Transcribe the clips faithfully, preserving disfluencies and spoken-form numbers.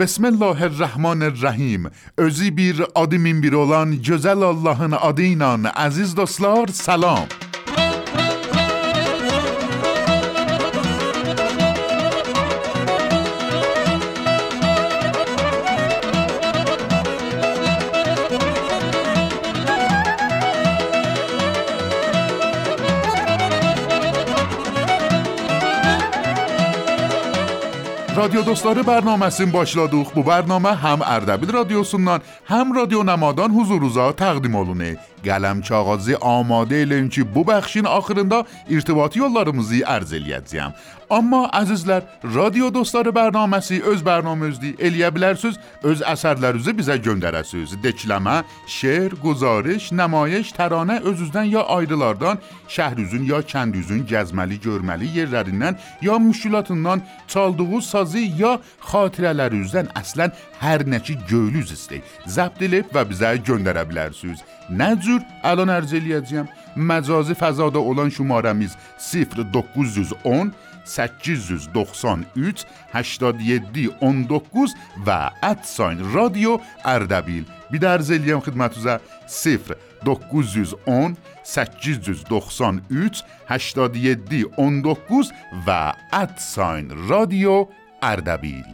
بسم الله الرحمن الرحیم. Özü bir, adı min bir olan güzel Allah'ın adıyla aziz dostlar selam. رادیو دوستلاری برنامه‌سین باشلادıq. Bu برنامه هم اردبیل رادیوسundan هم رادیو نمادان huzurunuza تقدیم olunur. Qələmçağazı amadə eləyin ki, bu bəxşin axırında irtibati yollarımızı ərz eləyəcəyəm. Amma əzizlər, Radiyo Dostları bərnaməsi öz bərnamözlüyü eləyə bilərsiniz, öz əsərlərinizi bizə göndərəsiniz. Dekiləmə, şehr, quzarış, nəmayiş, təranə özünüzdən ya ayrılardan, şəhrinizin ya kəndinizin gəzməli, görməli yerlərindən ya müşkülatından çaldığı sazı ya xatirələrinizdən əslən hər nəki göylüz istəyir. Zəbt edib və bizə göndərə bilərsiniz. Nə cür الان عرض eləyəcəyəm. Məcazi fəzada olan şumarəmiz صفر نه صفر یک سه نه نه هشت هفت یک نه və ادساyn رادیو اردبیل. Bir də عرض eləyəm xidmətizə صفر نه صفر یک سه نه نه هشت هفت یک نه və ادساyn رادیو اردبیل.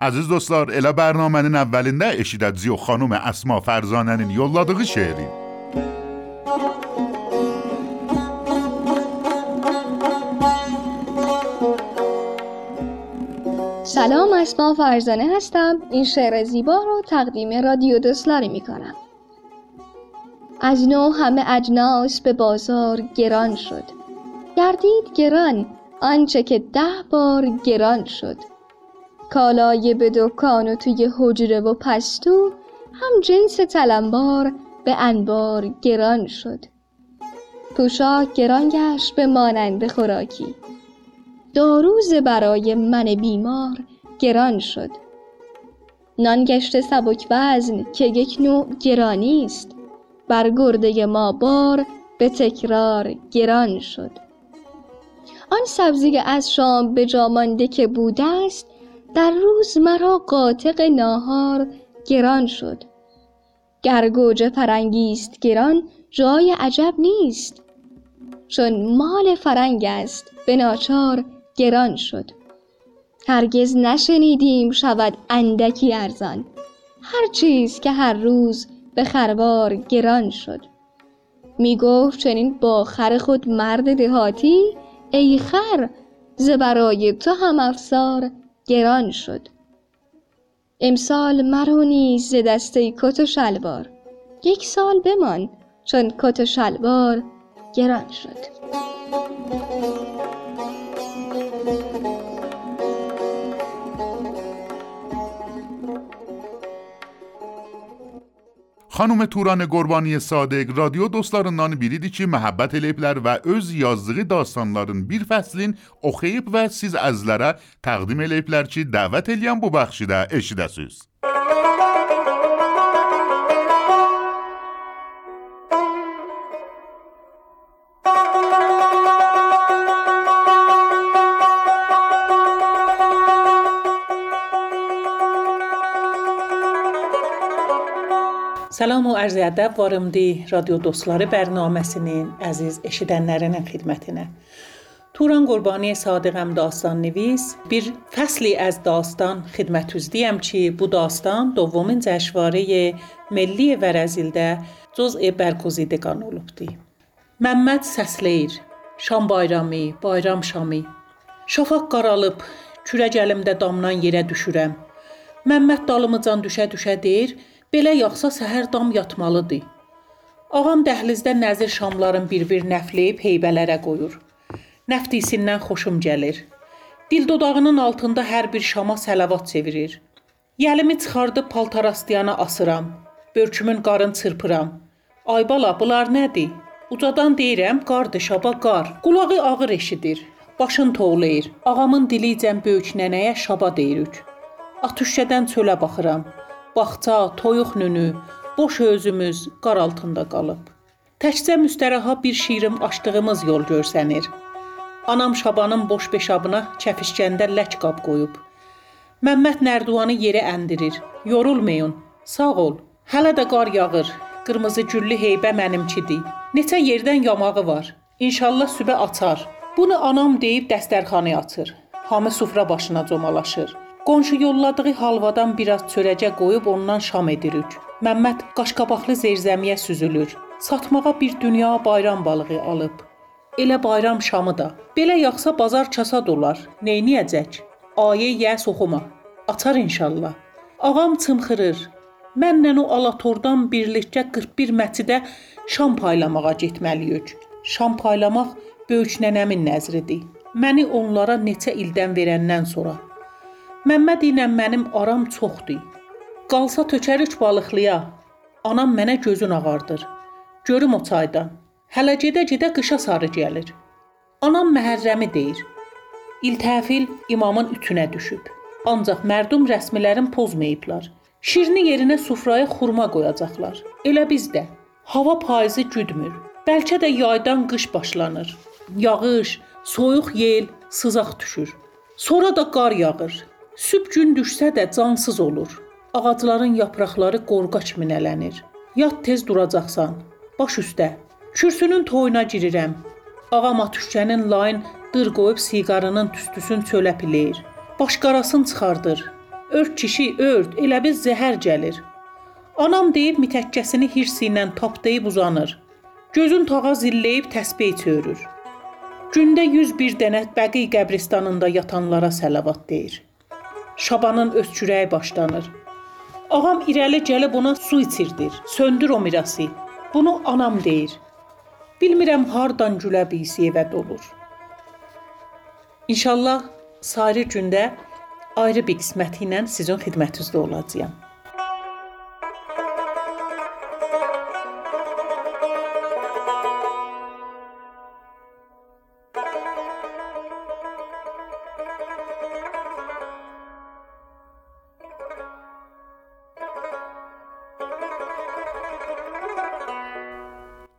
عزیز دوستلار، اله برنامه‌نین اولینده اشیدتزی و خانم اسما فرزاننین یولادığı شعری. سلام، اسما فرزانه هستم. این شعر زیبا رو تقدیم رادیو دوستلاری میکنم. از نو همه اجناس به بازار گران شد، گردید گران آنچه که ده بار گران شد. کالای به دکان و توی حجره و پستو، هم جنس تلمبار به انبار گران شد. پوشاک گران گشت به مانند خوراکی، داروز برای من بیمار گران شد. نان گشت سبک وزن که یک نوع گرانی است، بر گرده ما بار به تکرار گران شد. آن سبزی که از شام به جا مانده که بوده است، در روز مرا قاطق ناهار گران شد. گرگوجه فرنگیست گران، جای عجب نیست، چون مال فرنگ است به ناچار گران شد. هرگز نشنیدیم شود اندکی ارزان، هر چیز که هر روز به خروار گران شد. می گفت چنین با خر خود مرد دهاتی، ای خر ز برای تو هم افسار گران شد. امسال مرو نیز ز دسته کت و شلوار، یک سال بمان چون کت و شلوار گران شد. خانم توران قربانی صادق رادیو دوستlarından biriydi ki, məhəbbət eləyiblər və öz yazdığı dastanların bir fəslin oxuyub və siz əzlərə təqdim eləyiblər ki, dəvət eləyən bu baxşıda eşidəsiniz. سلام و عرض ادب وارم دی رادیو دوستلاری برنامه‌سینین عزیز اشیدنلرینین خدمتینه. توران قربانی صادقم داستان نویس، bir فصلی از داستان خدمتوزدیم چی بو داستان دومین جشنواره ملی ورزیلده جزء برگزیدگان olubdi. محمد səsləyir. Şam bayramı, bayram şamı. Şafaq qaralıb, kürə gəlimdə damdan yerə düşürəm. Məhəmməd dalımıcan düşə-düşə deyir: Belə yaxsa səhər dam yatmalıdır. Ağam dəhlizdə nəzir şamların bir-bir nəfləyib heybələrə qoyur. Nəfdisindən xoşum gəlir. Dil dodağının altında hər bir şama səlavat çevirir. Yəlimi çıxardıb paltarastiyana asıram. Börkümün qarın çırpıram. Ay bala, bunlar nədir? Ucadan deyirəm, qardır, şaba qar. Qulağı ağır eşidir. Başın toğlayır. Ağamın dili icəm böyük nənəyə şaba deyirik. Atüşkədən çölə baxıram. Baxça, toyuq nünü, boş özümüz qar altında qalıb. Təkcə müstəraha bir şiirim açdığımız yol görsənir. Anam şabanın boş beşabına çəpişkəndə lək qab qoyub. Məmməd nərduanı yerə əndirir. Yorulmayın, sağ ol. Hələ də qar yağır. Qırmızı güllü heybə mənimkidir. Neçə yerdən yamağı var. İnşallah sübə açar. Bunu anam deyib dəstərxanaya atır. Hamı sufra başına comalaşır. Qonşu yolladığı halvadan biraz çörəcə qoyub ondan şam edirik. Məmməd qaşqabaqlı zerzəmiyə süzülür. Satmağa bir dünya bayram balığı alıb. Elə bayram şamı da. Belə yaxsa bazar kasa dolar. Neyniyəcək? Ayə yəs oxuma. Açar inşallah. Ağam çımxırır. Mənlə o alatordan birlikdə qırx bir məsidə şam paylamağa getməliyik. Şam paylamaq böyük nənəmin nəzridir. Məni onlara neçə ildən verəndən sonra. Məmməd ilə mənim aram çoxdur. Qalsa tökərik balıqlıya. Anam mənə gözün ağardır. Görüm o çaydan. Hələ gedə-gedə qışa sarı gəlir. Anam məhərrəmi deyir. İl təhvil imamın ütünə düşüb. Ancaq mərdum rəsmilərin pozmayıblar. Şirini yerinə sufraya xurma qoyacaqlar. Elə biz də. Hava payızı güdmür. Bəlkə də yaydan qış başlanır. Yağış, soyuq yel, sızaq düşür. Sonra da qar yağır. Süb gün düşsə də cansız olur. Ağacların yapraqları qorqaç minələnir. Yat tez duracaqsan. Baş üstə. Kürsünün toyuna girirəm. Ağam atüşkənin layın dırr qoyub siqarının tüstüsün çölə piləyir. Başqarasını çıxardır. Ört kişi, ört, elə biz zəhər gəlir. Anam deyib mitəkkəsini hirsi ilə tapdayıb uzanır. Gözün tağa zilləyib təsbih çörür. Gündə yüz bir dənə Bəqi qəbristanında yatanlara səlavat deyir. Şabanın öskürəyi başlanır. Ağam irəli gəlib ona su içirdir. Söndür o mirası. Bunu anam deyir. Bilmirəm hardan gülə bilsi evət olur. İnşallah sayrı gündə ayrı bir qisməti ilə sizin xidmətinizdə olacağam.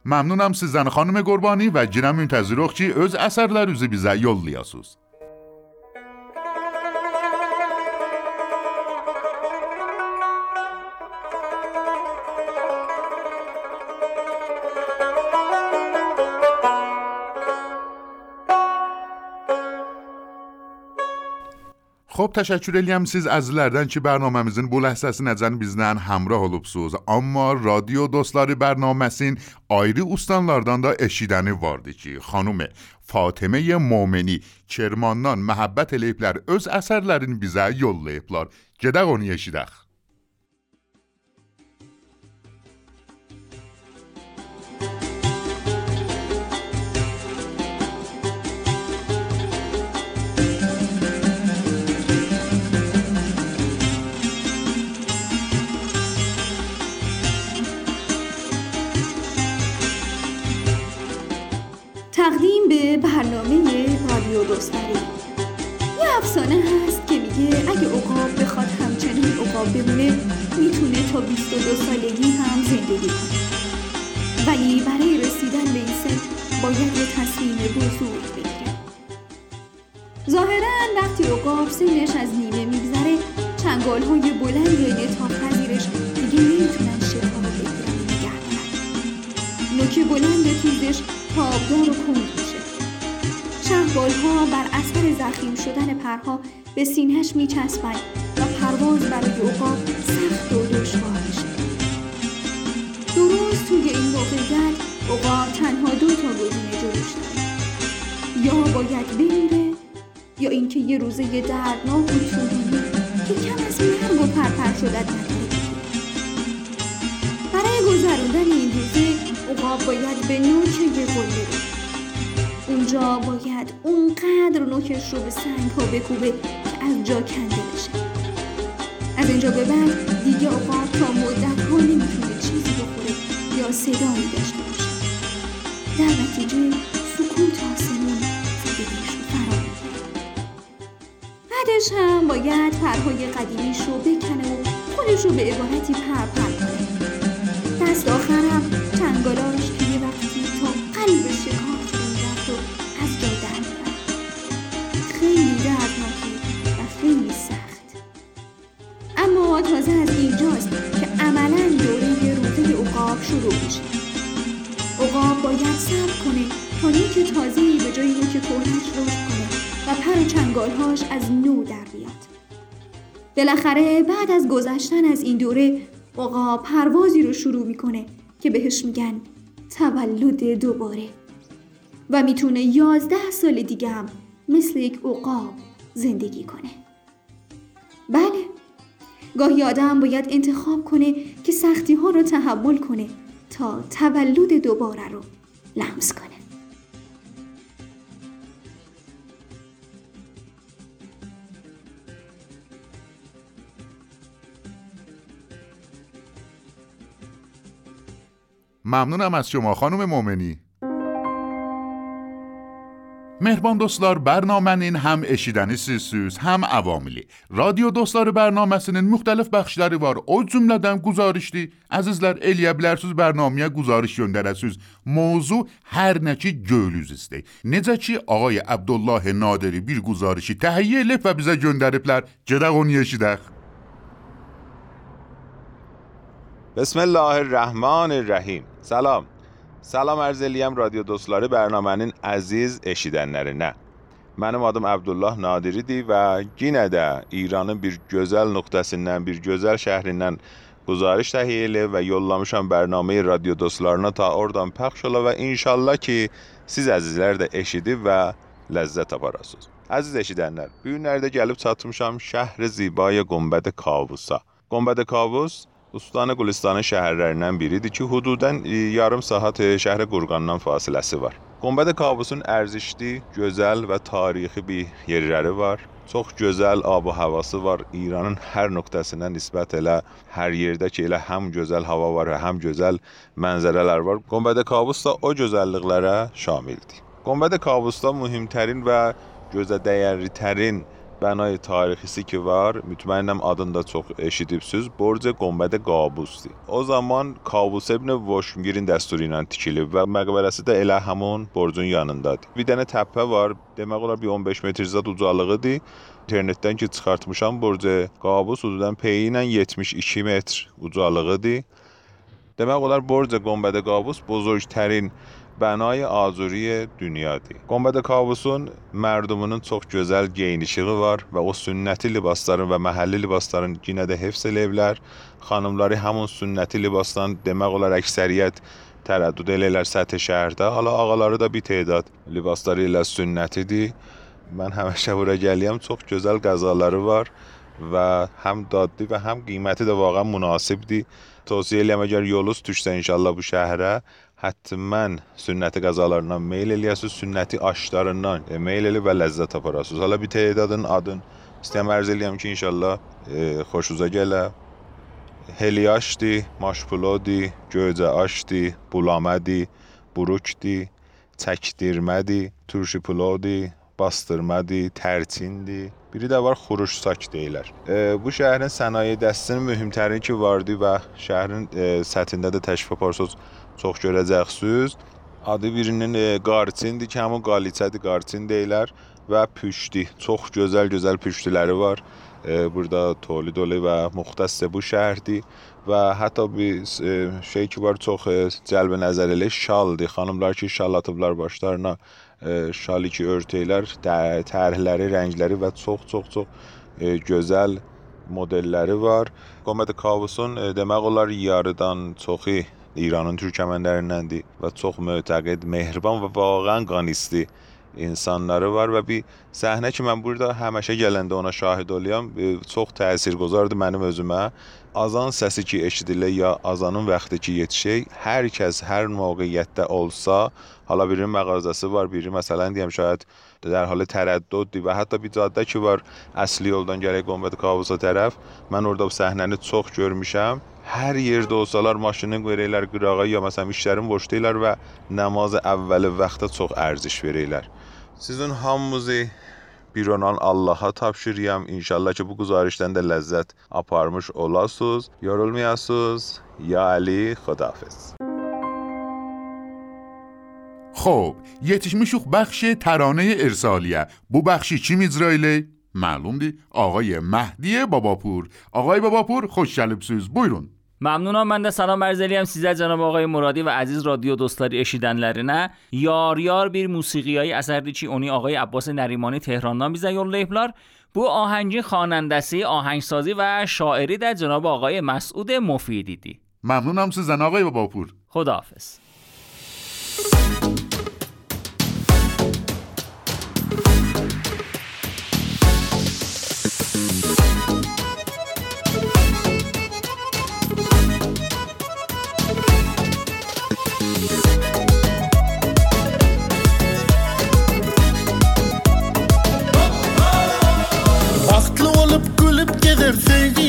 ممنونم سیزن خانم قربانی و جیرم منتظرخ چی öz əsərlərinizi bizə yollayasınız. خب تشکر الیم سیز عزیزلردن که برنامه‌مizin bu لحظه‌سی نزن bizden همراه olubsuz. Amma رادیو دوستلاری برنامه‌sin ayrı ustanlardan da eşidəni vardı ki, xanım فاطمه مومنی Kermandan məhəbbət eləyiblər, öz əsərlərini bizə yollayıblar. Gedək onu eşidək. برنامه رادیو دوستلاری یه افسانه هست که میگه اگه عقاب بخواد همچنین عقاب بمونه میتونه تا بیست و دو سالگی هم زندگی کنه، ولی برای رسیدن به این سن باید یه تصمیم بزرگ بگیره. ظاهراً وقتی عقاب سنش از نیمه میگذره چنگال‌های بلند انعطاف پذیرش دیگه نمیتونن شکار رو بگیرن و نگه دارن. نوک بلند تیزش تابدار و کند میشه. شهبال‌ها بر اثر زخیم شدن پرها به سینهش میچسبند و پرواز برای عقاب سخت و دشوار میشه. دو روز توی این موقعیت عقاب تنها دو تا گزینه جلوش داره. یا باید بمیره یا اینکه یه روزه یه دردناک و طولانی که کم از مرگ و پرپر شدن نداره. برای گذروندن این روزه عقاب باید به نوک یه گل بره. اونجا باید اونقدر نوکش رو به سنگ ها بکوبه که از جا کنده بشه. از اینجا به بعد دیگه آقاعت تا مدت ها نمیتونه چیزی بخوره یا صدا میداشته باشه. در نتیجه سکوت آسمون سبیدیش رو فرا میکنه. بعدش هم باید پرهای قدیمیش رو بکنه و خودش رو به عبارتی پر پر کنه. دست آخر هم چنگالارش که یه وقتی تا قلب شکافت میرفت و از جا در میرفت. خیلی دردناکی و خیلی سخت. اما تازه از اینجاست که عملا دوره روزه عقاب شروع میشه. عقاب باید صبر کنه تا نیک تازه‌ای به جای نیک کهنش رشد کنه و پر چنگالهاش از نو در بیاد. بالاخره بعد از گذشتن از این دوره عقاب پروازی رو شروع میکنه که بهش میگن تولد دوباره و میتونه یازده سال دیگه هم مثل یک عقاب زندگی کنه. بله، گاهی آدم باید انتخاب کنه که سختی ها رو تحمل کنه تا تولد دوباره رو لمس کنه. ممنونم از شما خانم مومنی. مهربان دوستلار، برنامه این هم اشیدنی سیسوز هم عواملی رادیو دوستلار برنامه‌سinin müxtəlif bəxşləri var. O cümlədən güzarişdi. Əzizlər, eləyə bilərsiz برنامه‌yə güzariş göndərəsiz. Mövzu hər nə ki göyünüz istəyir. Necə ki ağay Abdullah Nadiri bir güzarişi təhiyyə edib və bizə göndəriblər. Gedək onu eşidək. بسم الله الرحمن الرحیم. سلام سلام عرض الیم رادیو دوستلاری برنامه‌نین عزیز اشیدنلرینه. Mənim adım Abdullah Nadiridir və yenə də İranın bir gözəl nöqtəsindən, bir gözəl şəhrindən guzariş təhiyyə edib və yollamışam برنامه رادیو دوستلارına ta oradan پخش ola və inşallah ki siz əzizlər də eşidib və ləzzət aparasınız. Əziz eşidənlər, bu günlərdə gəlib çatmışam şəhri زیبای گنبد کاووسا. گنبد کاووس Ustana Gulistanın şəhərlərindən biridir ki, hududən yarım saat şəhərə Qurğandan fasiləsi var. Qombədə Kabusun ərzişli, gözəl və tarixi bir yerləri var. Çox gözəl ab-u havası var. İranın hər nöqtəsinə nisbət elə hər yerdə ki, elə həm gözəl hava var, həm gözəl mənzərələr var. Qombədə Kabus da o gözəlliklərə şamildir. Qombədə Kabusda mühimtərin və gözə dəyərlitərin بنای تاریخیسی که وار مطمئنم آدن دا چوخ اشیدیبسیز برج گنبد قابوستی. او زمان کابوس ابن وشمگیرین دستوریلا تیکیلیب و مقبرسی دا اله همون برجون yanındadır. Bir dənə təpə var. Demək olar bir on beş metr zad ucalığıdır. İnternetdən ki çıxartmışam برج قابوس ucudan peyi ilə yetmiş iki metr ucalığıdır. Demək olar برج گنبد قابوس بزرگترین بنای آزوری دنیادی. گنبد کاووسون مردمونun çox gözəl geyinişiği var və o sünnəti libasların və məhəlli libasların yenə də hifz eləyiblər. Xanımları həmin sünnəti libasdan demək olar əksəriyyət tərəddüd eləyirlər səthi şəhərdə. Hələ ağaları da bir tədad libasları ilə sünnətidir. Mən həmişə bura gəliyəm. Çox gözəl qəzaları var və həm dadlı və həm qiyməti də vaqeən münasibdir. Tövsiyə eləyəm əgər yolunuz düşsə inşallah bu şəhərə حتماً sünnəti qazalarından meyl eləyəsiniz, sünnəti aşlarından meyl eləyib və ləzzət aparasınız. Hələ bir tədadın adın istəyəm ərz eləyəm ki, inşallah e, xoşuza gələ. Heliyaşdi, maşpulodi, göycəaşdi, bulamədi, burukdi, çəkdirmədi, turşipulodi, bastırmədi, tərçindi. Biri də var xuruşsak deyirlər. E, bu şəhərin sənaye dəstəsinin mühümtəri ki vardı və şəhərin e, səthində də təşrif aparsınız. Çox görəcəksiniz. Adı birinin e, qarçindir ki, həmin qaliçədir, qarçin deyirlər və püşti. Çox gözəl-gözəl püştiləri var. E, burada tolid olub və müxtəs bu şəhərdir və hətta bir e, şey ki var, çox e, cəlb nəzər elə şaldır. Xanımlar ki, şal atıblar başlarına, e, şalı ki örtəylər, tərhləri, rəngləri və çox-çox-çox e, gözəl modelləri var. Qomət Kavusun e, demək olar yarıdan çoxu ایرانون ترکمن‌لرindəndir və çox mötəqid, mehriban və vaqeən qanisti insanları var və bir səhnə ki mən burada həmişə gələndə ona şahid oluyam, çox təsirgüzardır mənim özümə. Azan səsi ki eşidilir ya azanın vaxtı ki yetişək, hər kəs hər mövqeyyətdə olsa, hala birinin mağazası var, biri məsələn deyəm şayad در حال تردد و حتی bir caddə ki var əsli yoldan gələk Qonbət Kavusa tərəf. Mən orada bu səhnəni çox görmüşəm. Hər yerdə olsalar maşını qoyurlar qırağa ya məsələn işlərin boş deyirlər və namaz əvvəli vaxta çox ərziş verirlər. Sizin hamınızı بیرونان Allah'a tapşırıyam. İnşallah ki bu güzarişdən də ləzzət aparmış olasınız. Yorulmayasınız. Ya Ali, خداحافظ. خب یتیشمیشوخ بخش ترانه ارسالیه بو بخشی چی میزرایلی؟ معلوم دی آقای مهدی باباپور. آقای باباپور خوش شلبسوز بویرون. ممنونم. من ده سلام عرضلیم سیزه جناب آقای مرادی و عزیز رادیو دوستلاری اشیدنلرینه. یار یار بیر موسیقیایی اثردی چی اونی آقای عباس نریمانی تهران‌دان بیزه یوللیپلار. بو آهنگی خوانندسی، آهنگسازی و شاعری ده جناب آقای مسعود مفیدی دی. ممنونم سیزن آقای باباپور. خداحافظ.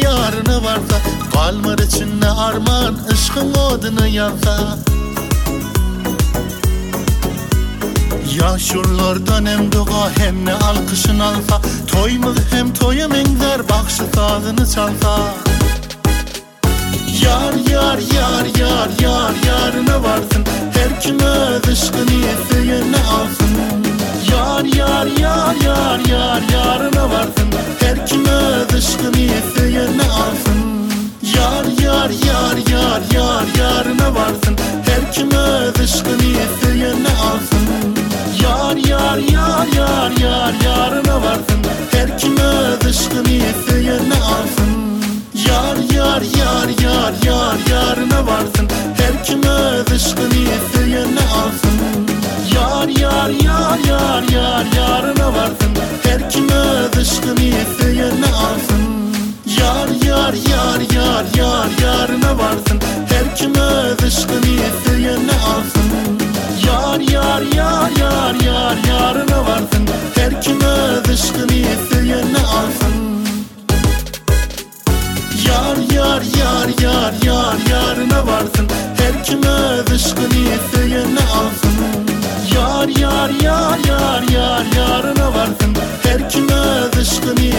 Yarını varsa kalmar içinde armağan aşkın odunu yansa Yaşurlardan hem dua hem ne alkışın alsa Toymul hem toya menzer bakşı sazını çalsa Yar yar yar yar yar yarına varsın Her kim öz aşkını sevene alsın Yar yar yar yar yar yarına varsın Her kim öz aşkını sevene alsın Yar yar yar yar yar yarına varsın Her kim öz aşkını sevene alsın Yar yar yar yar yar yarına varsın Her kim öz aşkını sevene alsın Yar yar yar yar yar yarına varsın Her kim öz aşkını sevene alsın Yar yar yar yar yar yarına varsın Her kim öz aşkını sevene alsın Yar yar yar yar yar yarına varsın Her kim öz aşkını sevene alsın Yar yar yar yar yar yarına varsın Her kim öz aşkını sevene alsın Yar yar yar yar yar yarına varsın Her kim öz aşkını sevene alsın Yar yar yar yar yar yarına varsın Her kim öz aşkını sevene alsın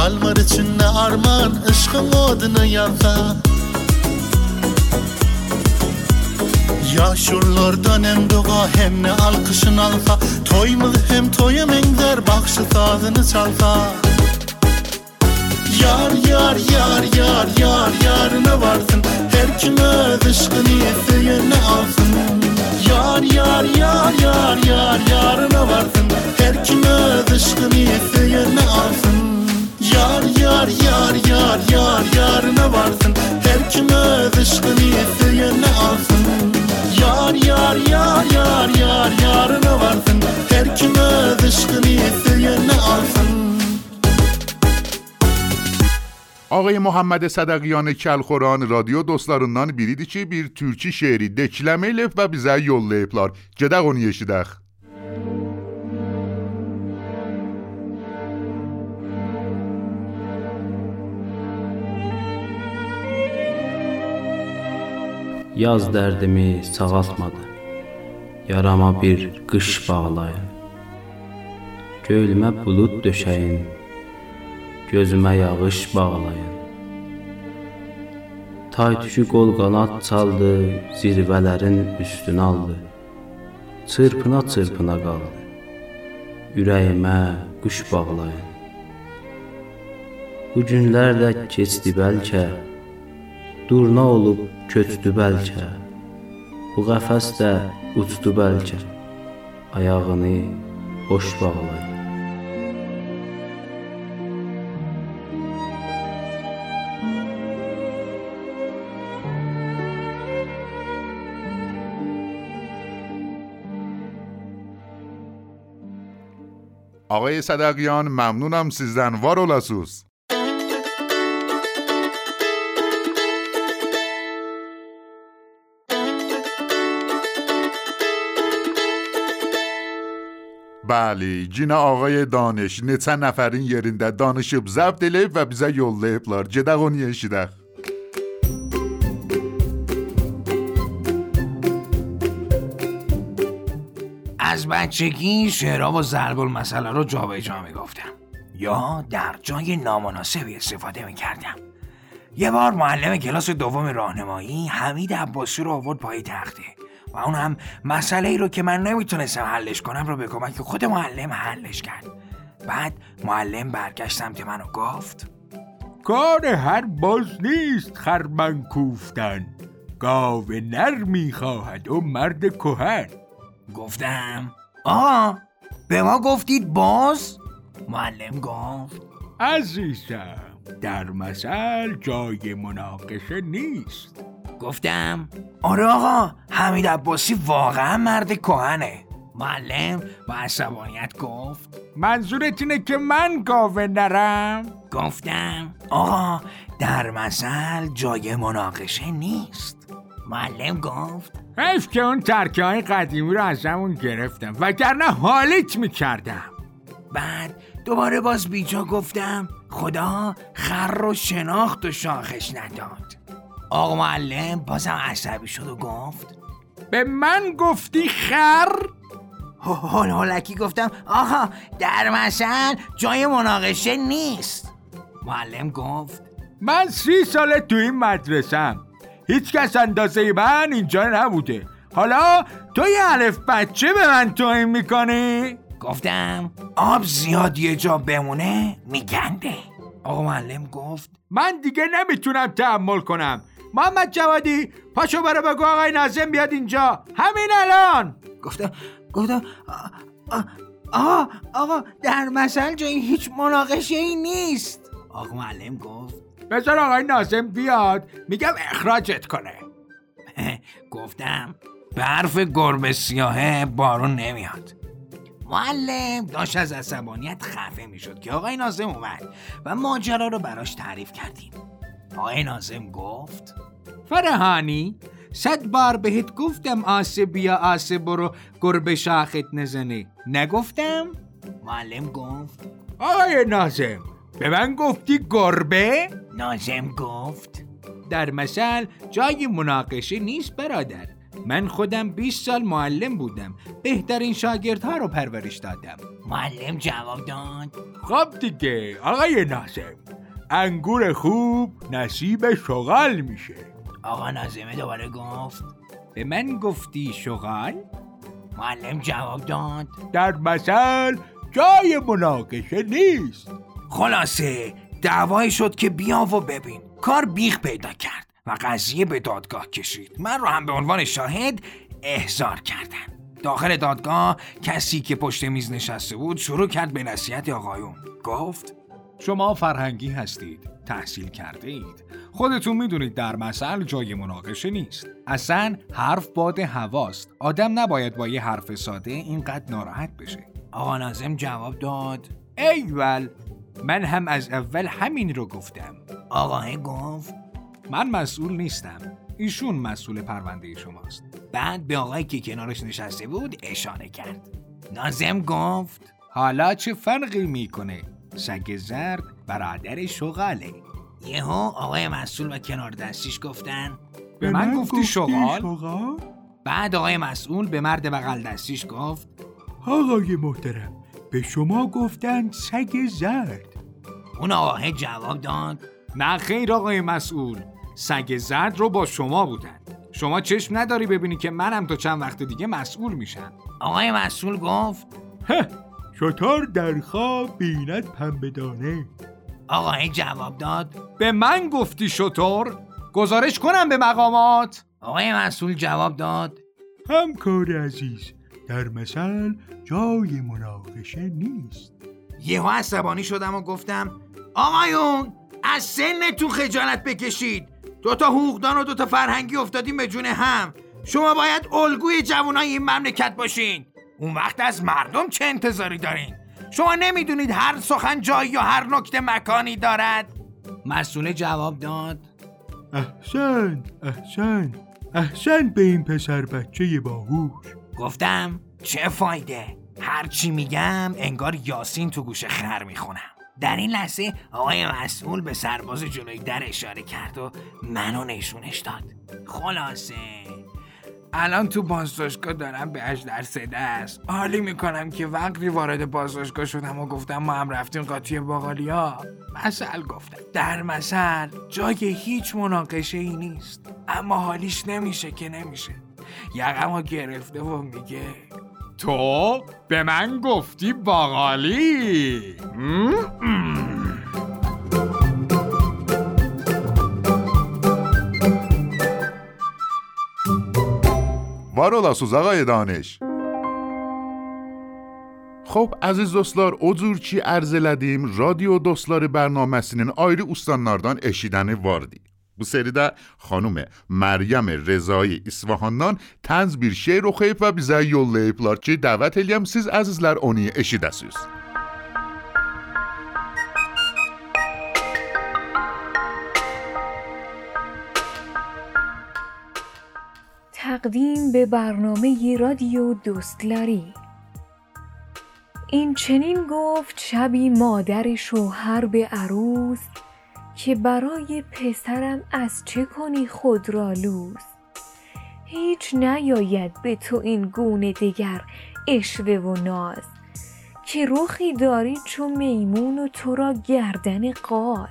Kalmar içinde armağan aşkın odunu yansa Yaşurlardan hem dua hem ne alkışın alsa Toymul hem toya menzer bakşı sazını çalsa Yar yar yar yar yar yarına varsın Her kim öz aşkını sevene alsın Yar yar yar yar yar yarına varsın Her kim öz aşkını sevene alsın Yar yar yar yar yar yarına varsın Her kim öz aşkını sevene alsın Yar yar yar yar yar yarına varsın Her kim öz aşkını sevene alsın آقای محمد صدقیان کلخوران رادیو دوستلارından biriydi ki bir türkü şeiri deklemeyle ve bize yollayıplar. Cedaq onu yeşidək. Yaz dərdimi sağaltmadı, yarama bir qış bağlayın. Göylümə bulut döşəyin, gözümə yağış bağlayın. Tay tükü qol qanat çaldı, zirvələrin üstünə aldı. Çırpına-çırpına qaldı, ürəyimə quş bağlayın. Bu günlər də keçdi bəlkə, durna olub köçdü bəlkə, bu qəfəs də uçdu bəlkə, ayağını boş bağlayır. آقای صدقیان، ممنونم سیزدن وار اولاسوس. بله، جینا آقای دانش neçə nəfərin yerində danışıb, zəbt eləyib və bizə yollayıblar. Gedək onu eşidək. از بچگی شعرها و ضرب المثل رو جا به جا میگفتم یا در جای نامناسبی استفاده میکردم. یه بار معلم کلاس دوم راهنمایی حمید عباسی رو آورد پای تخته و اون هم مسئله‌ای رو که من نمیتونستم حلش کنم رو به کمک خود معلم حلش کرد. بعد معلم برگشت سمت من و گفت: کار هر باز نیست خرمن کوفتن، گاو نر میخواهد و مرد کهن. گفتم: آقا به ما گفتید باز؟ معلم گفت: عزیزم، در مثل جای مناقشه نیست. گفتم: آره آقا، حمید عباسی واقعا مرد کهنه. معلم با عصبانیت گفت: منظورت اینه که من گاو نرم؟ گفتم: آقا در مثل جای مناقشه نیست. معلم گفت: حیف که اون ترکه های قدیمی رو ازمون گرفتم، وگرنه حالت میکردم. بعد دوباره باز بیجا گفتم: خدا خر رو شناخت و شاخش نداد. آقا معلم بازم عصبی شد و گفت: به من گفتی خر؟ هول هولکی گفتم: آقا در مثل جای مناقشه نیست. معلم گفت: من سی ساله تو این مدرسم، هیچ کس اندازه من اینجا نبوده. حالا تو یه الف بچه به من توهین میکنی؟ گفتم: آب زیاد یه جا بمونه میگنده. آقا معلم گفت: من دیگه نمیتونم تحمل کنم. محمد جوادی پاشو برو بگو آقای ناظم بیاد اینجا همین الان. گفتم گفتم آقا آقا در مثل جایی هیچ مناقشه ای نیست. آقا معلم گفت: بذار آقای ناظم بیاد، میگم اخراجت کنه. گفتم: برف گربه سیاهه بارون نمیاد. معلم داشت از عصبانیت خفه میشد که آقای ناظم اومد و ماجرا رو براش تعریف کردیم. آقای ناظم گفت: فرهانی، صد بار بهت گفتم آسه بیا آسه برو گربه شاخت نزنه، نگفتم؟ معلم گفت: آقای ناظم به من گفتی گربه؟ ناظم گفت: در مثل جای مناقشه نیست برادر، من خودم بیست سال معلم بودم، بهترین شاگردها رو پرورش دادم. معلم جواب داد: خب دیگه آقای ناظم، انگور خوب نصیب شغال میشه. آقا ناظم دوباره گفت: به من گفتی شغال؟ معلم جواب داد: در مثل جای مناقشه نیست. خلاصه دعوایی شد که بیا و ببین، کار بیخ پیدا کرد و قضیه به دادگاه کشید. من رو هم به عنوان شاهد احضار کردن. داخل دادگاه کسی که پشت میز نشسته بود شروع کرد به نصیحت آقایون. گفت: شما فرهنگی هستید، تحصیل کرده اید، خودتون میدونید در مثل جای مناقشه نیست. اصلا حرف باد هواست، آدم نباید با یه حرف ساده اینقدر ناراحت بشه. آقا ناظم جواب داد: ایول، من هم از اول همین رو گفتم. آقای گفت: من مسئول نیستم، ایشون مسئول پرونده شماست. بعد به آقایی که کنارش نشسته بود اشاره کرد. ناظم گفت: حالا چه فرقی میکنه، سگ زرد برادر شغاله. یهو آقای مسئول و کنار دستیش گفتن: به من, من گفتی شغال؟, شغال؟ بعد آقای مسئول به مرد بغل دستیش گفت: آقای محترم، به شما گفتن سگ زرد. اون آقاه جواب داد: نه خیر آقای مسئول، سگ زرد رو با شما بودن، شما چشم نداری ببینی که منم تا چند وقت دیگه مسئول میشم. آقای مسئول گفت: هه، شطور در خواب بیند پنبه دانه. آقا جواب داد به من گفتی شطور؟ گزارش کنم به مقامات؟ آقای مسئول جواب داد همکار عزیز در مثل جای مناقشه نیست. یهو عصبانی شدم و گفتم آقایون از سنتون خجالت بکشید، دوتا حقوقدان و دوتا فرهنگی افتادیم به جون هم، شما باید الگوی جوانای این مملکت باشین، اون وقت از مردم چه انتظاری دارین؟ شما نمیدونید هر سخن جایی یا هر نکته مکانی دارد؟ مسئول جواب داد احسن احسن احسن به این پسر بچه باهوش. گفتم چه فایده، هرچی میگم انگار یاسین تو گوش خر میخونم. در این لحظه آقای مسئول به سرباز جلوی در اشاره کرد و منو نشونش داد. خلاصه الان تو بازداشتگاه دارم به اش درسده است. حالی میکنم که وقتی وارد بازداشتگاه شدم و گفتم ما هم رفتیم قاطی باقالیا. مثل گفتم در مثل جای هیچ مناقشه ای نیست، اما حالیش نمیشه که نمیشه. یقمو گرفته و میگه تو به من گفتی باقالی. وارولا سوزاقای دانش. خب عزیز دوستlar اوجورچی ارزلədiyim رادیو دوستları برنامəsinin ayrı ustanlardan eşidəni vardı. Bu seride hanım Meryem Rezai İsfahan'dan tanz bir şeir oxuyub və bizə yollayıblar ki, dəvət eləyəm siz əzizlər onu eşidəsiniz. تقدیم به برنامه رادیو دوستلاری. این چنین گفت شبی مادر شوهر به عروس که برای پسرم از چه کنی خود را لوس. هیچ نیاید به تو این گونه دگر عشوه و ناز، که رخی داری چو میمون و تو را گردن قاز.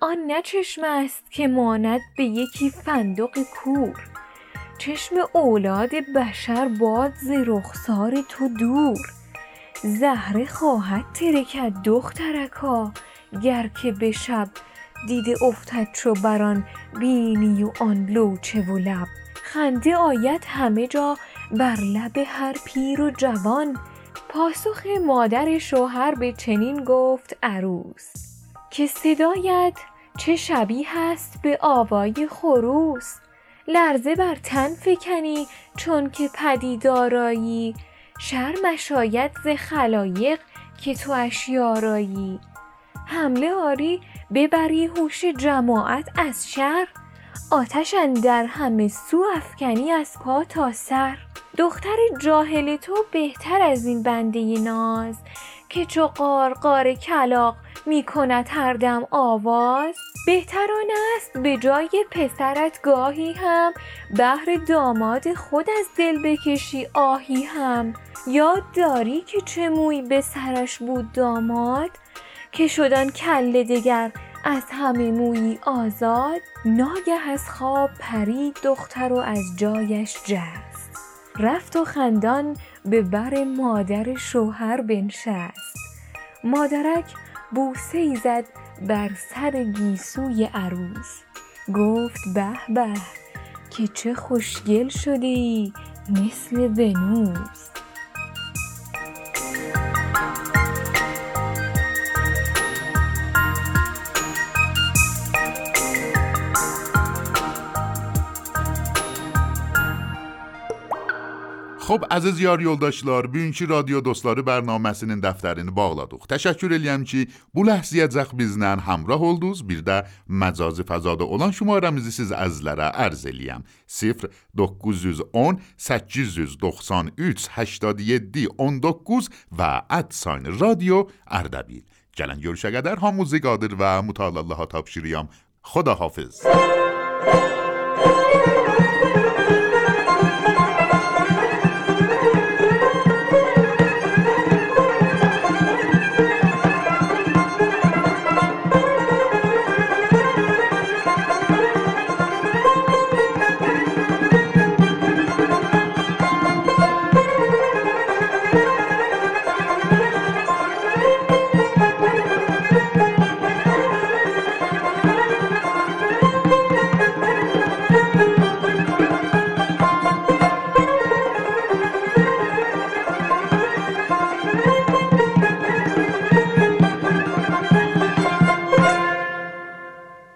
آن نه چشم است که ماند به یکی فندق کور، چشم اولاد بشر باد ز رخسار تو دور. زهره خواهد ترکت دخترکا، گر که به شب دیده افتد چو بران بینی و آن لوچه و لب. خنده آید همه جا بر لب هر پیر و جوان، پاسخ مادر شوهر به چنین گفت عروس، که صدایت چه شبیه هست به آوای خروس. لرزه بر تن فکنی چون که پدیدارایی، شرمش آید ز خلایق که تو اشیارایی. حمله آری ببری هوش جماعت از شر، آتش اندر همه سو افکنی از پا تا سر. دختر جاهل تو بهتر از این بنده ناز، که چو قارقار کلاغ می کند هر دم آواز. بهتر آن است به جای پسرت گاهی هم، بهر داماد خود از دل بکشی آهی هم. یاد داری که چه موی به سرش بود داماد، که شدن کل دگر از همه مویی آزاد. ناگه از خواب پرید دختر و از جایش جست، رفت و خندان به بر مادر شوهر بنشست. مادرک بوسه‌ای زد بر سر گیسوی عروس، گفت به به که چه خوشگل شدی مثل ونوس. خب عزیز یار yoldaşlar, bugünkü Radyo Dostları bərnaməsinin dəftərini bağladıq. Təşəkkür eləyəm ki, bu ləhziyyəcək bizlə həmrah oldunuz. Bir də məcazi fəzada olan şumaramızı siz əzizlərə ərz eləyəm. صفر نه یک صفر صفر هشت سه سه هشت سه هشت یک هشت یک نه və ادساyn Radyo Erdebil. Gələn görüşə qədər hamınızı qadir və mütəallaha tapşırıyam. Xudahafiz.